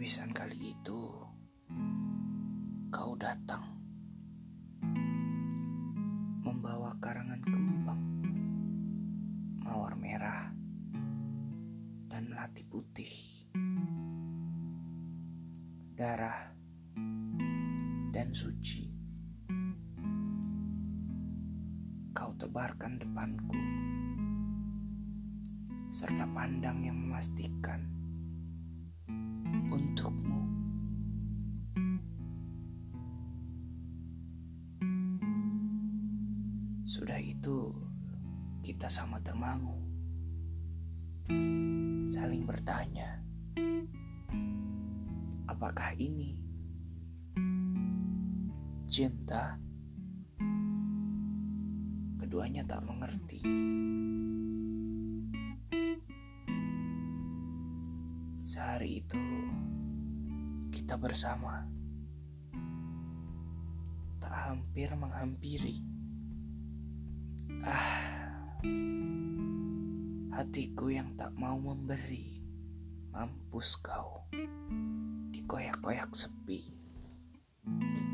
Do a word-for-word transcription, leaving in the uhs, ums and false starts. kehabisan kali itu kau datang membawa karangan kembang mawar merah dan melati putih, darah dan suci. Kau tebarkan depanku serta pandang yang memastikan untukmu. Sudah itu kita sama termangu, saling bertanya, apakah ini cinta? Keduanya tak mengerti. Sehari itu kita bersama, tak hampir menghampiri. Ah, hatiku yang tak mau memberi, mampus kau, dikoyak-koyak sepi.